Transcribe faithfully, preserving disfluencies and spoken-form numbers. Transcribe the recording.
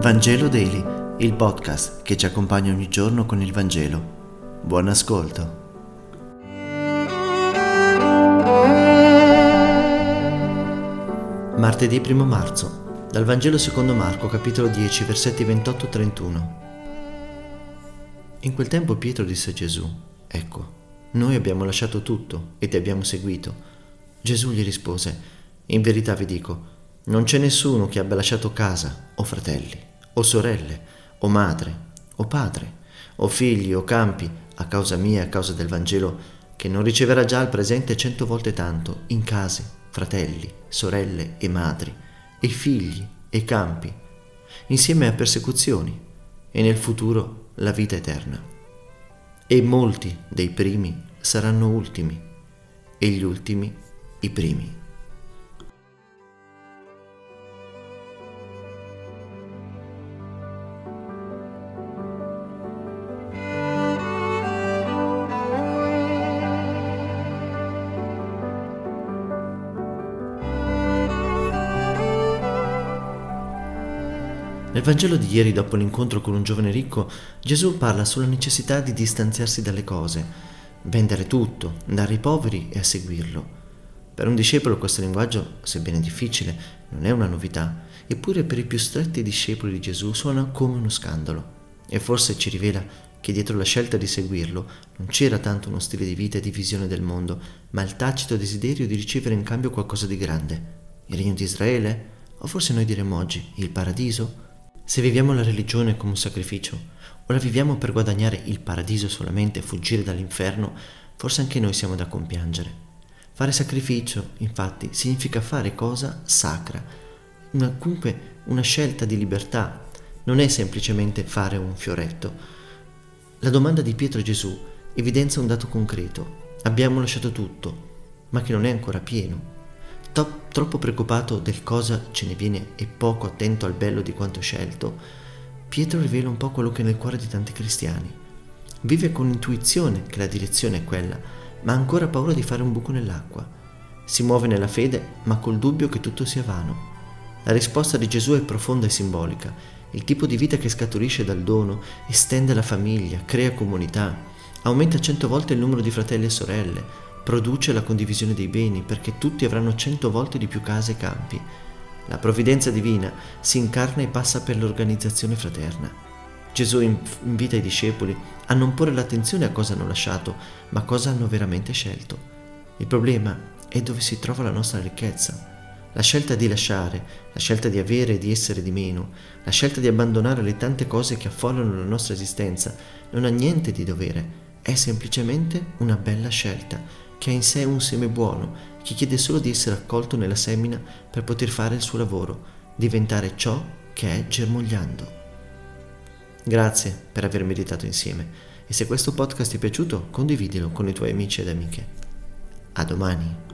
Vangelo Daily, il podcast che ci accompagna ogni giorno con il Vangelo. Buon ascolto. Martedì primo marzo, dal Vangelo secondo Marco, capitolo dieci, versetti ventotto trentuno. In quel tempo Pietro disse a Gesù: "Ecco, noi abbiamo lasciato tutto e ti abbiamo seguito." Gesù gli rispose: "In verità vi dico, non c'è nessuno che abbia lasciato casa, o fratelli, o sorelle, o madre, o padre, o figli, o campi, a causa mia e a causa del Vangelo, che non riceverà già al presente cento volte tanto in case, fratelli, sorelle e madri, e figli e campi, insieme a persecuzioni, e nel futuro la vita eterna. E molti dei primi saranno ultimi, e gli ultimi i primi." Nel Vangelo di ieri, dopo l'incontro con un giovane ricco, Gesù parla sulla necessità di distanziarsi dalle cose, vendere tutto, dare ai poveri e a seguirlo. Per un discepolo questo linguaggio, sebbene difficile, non è una novità, eppure per i più stretti discepoli di Gesù suona come uno scandalo, e forse ci rivela che dietro la scelta di seguirlo non c'era tanto uno stile di vita e di visione del mondo, ma il tacito desiderio di ricevere in cambio qualcosa di grande, il regno di Israele, o forse noi diremmo oggi il paradiso. Se viviamo la religione come un sacrificio, o la viviamo per guadagnare il paradiso solamente e fuggire dall'inferno, forse anche noi siamo da compiangere. Fare sacrificio, infatti, significa fare cosa sacra, una, comunque una scelta di libertà, non è semplicemente fare un fioretto. La domanda di Pietro e Gesù evidenzia un dato concreto: abbiamo lasciato tutto, ma che non è ancora pieno. Troppo preoccupato del cosa ce ne viene e poco attento al bello di quanto scelto, Pietro rivela un po' quello che è nel cuore di tanti cristiani. Vive con intuizione che la direzione è quella, ma ha ancora paura di fare un buco nell'acqua. Si muove nella fede, ma col dubbio che tutto sia vano. La risposta di Gesù è profonda e simbolica, il tipo di vita che scaturisce dal dono, estende la famiglia, crea comunità, aumenta cento volte il numero di fratelli e sorelle, produce la condivisione dei beni, perché tutti avranno cento volte di più case e campi. La provvidenza divina si incarna e passa per l'organizzazione fraterna. Gesù invita i discepoli a non porre l'attenzione a cosa hanno lasciato, ma cosa hanno veramente scelto. Il problema è dove si trova la nostra ricchezza. La scelta di lasciare, la scelta di avere e di essere di meno, la scelta di abbandonare le tante cose che affollano la nostra esistenza, non ha niente di dovere, è semplicemente una bella scelta, che ha in sé un seme buono, che chiede solo di essere accolto nella semina per poter fare il suo lavoro, diventare ciò che è germogliando. Grazie per aver meditato insieme, e se questo podcast ti è piaciuto, condividilo con i tuoi amici ed amiche. A domani!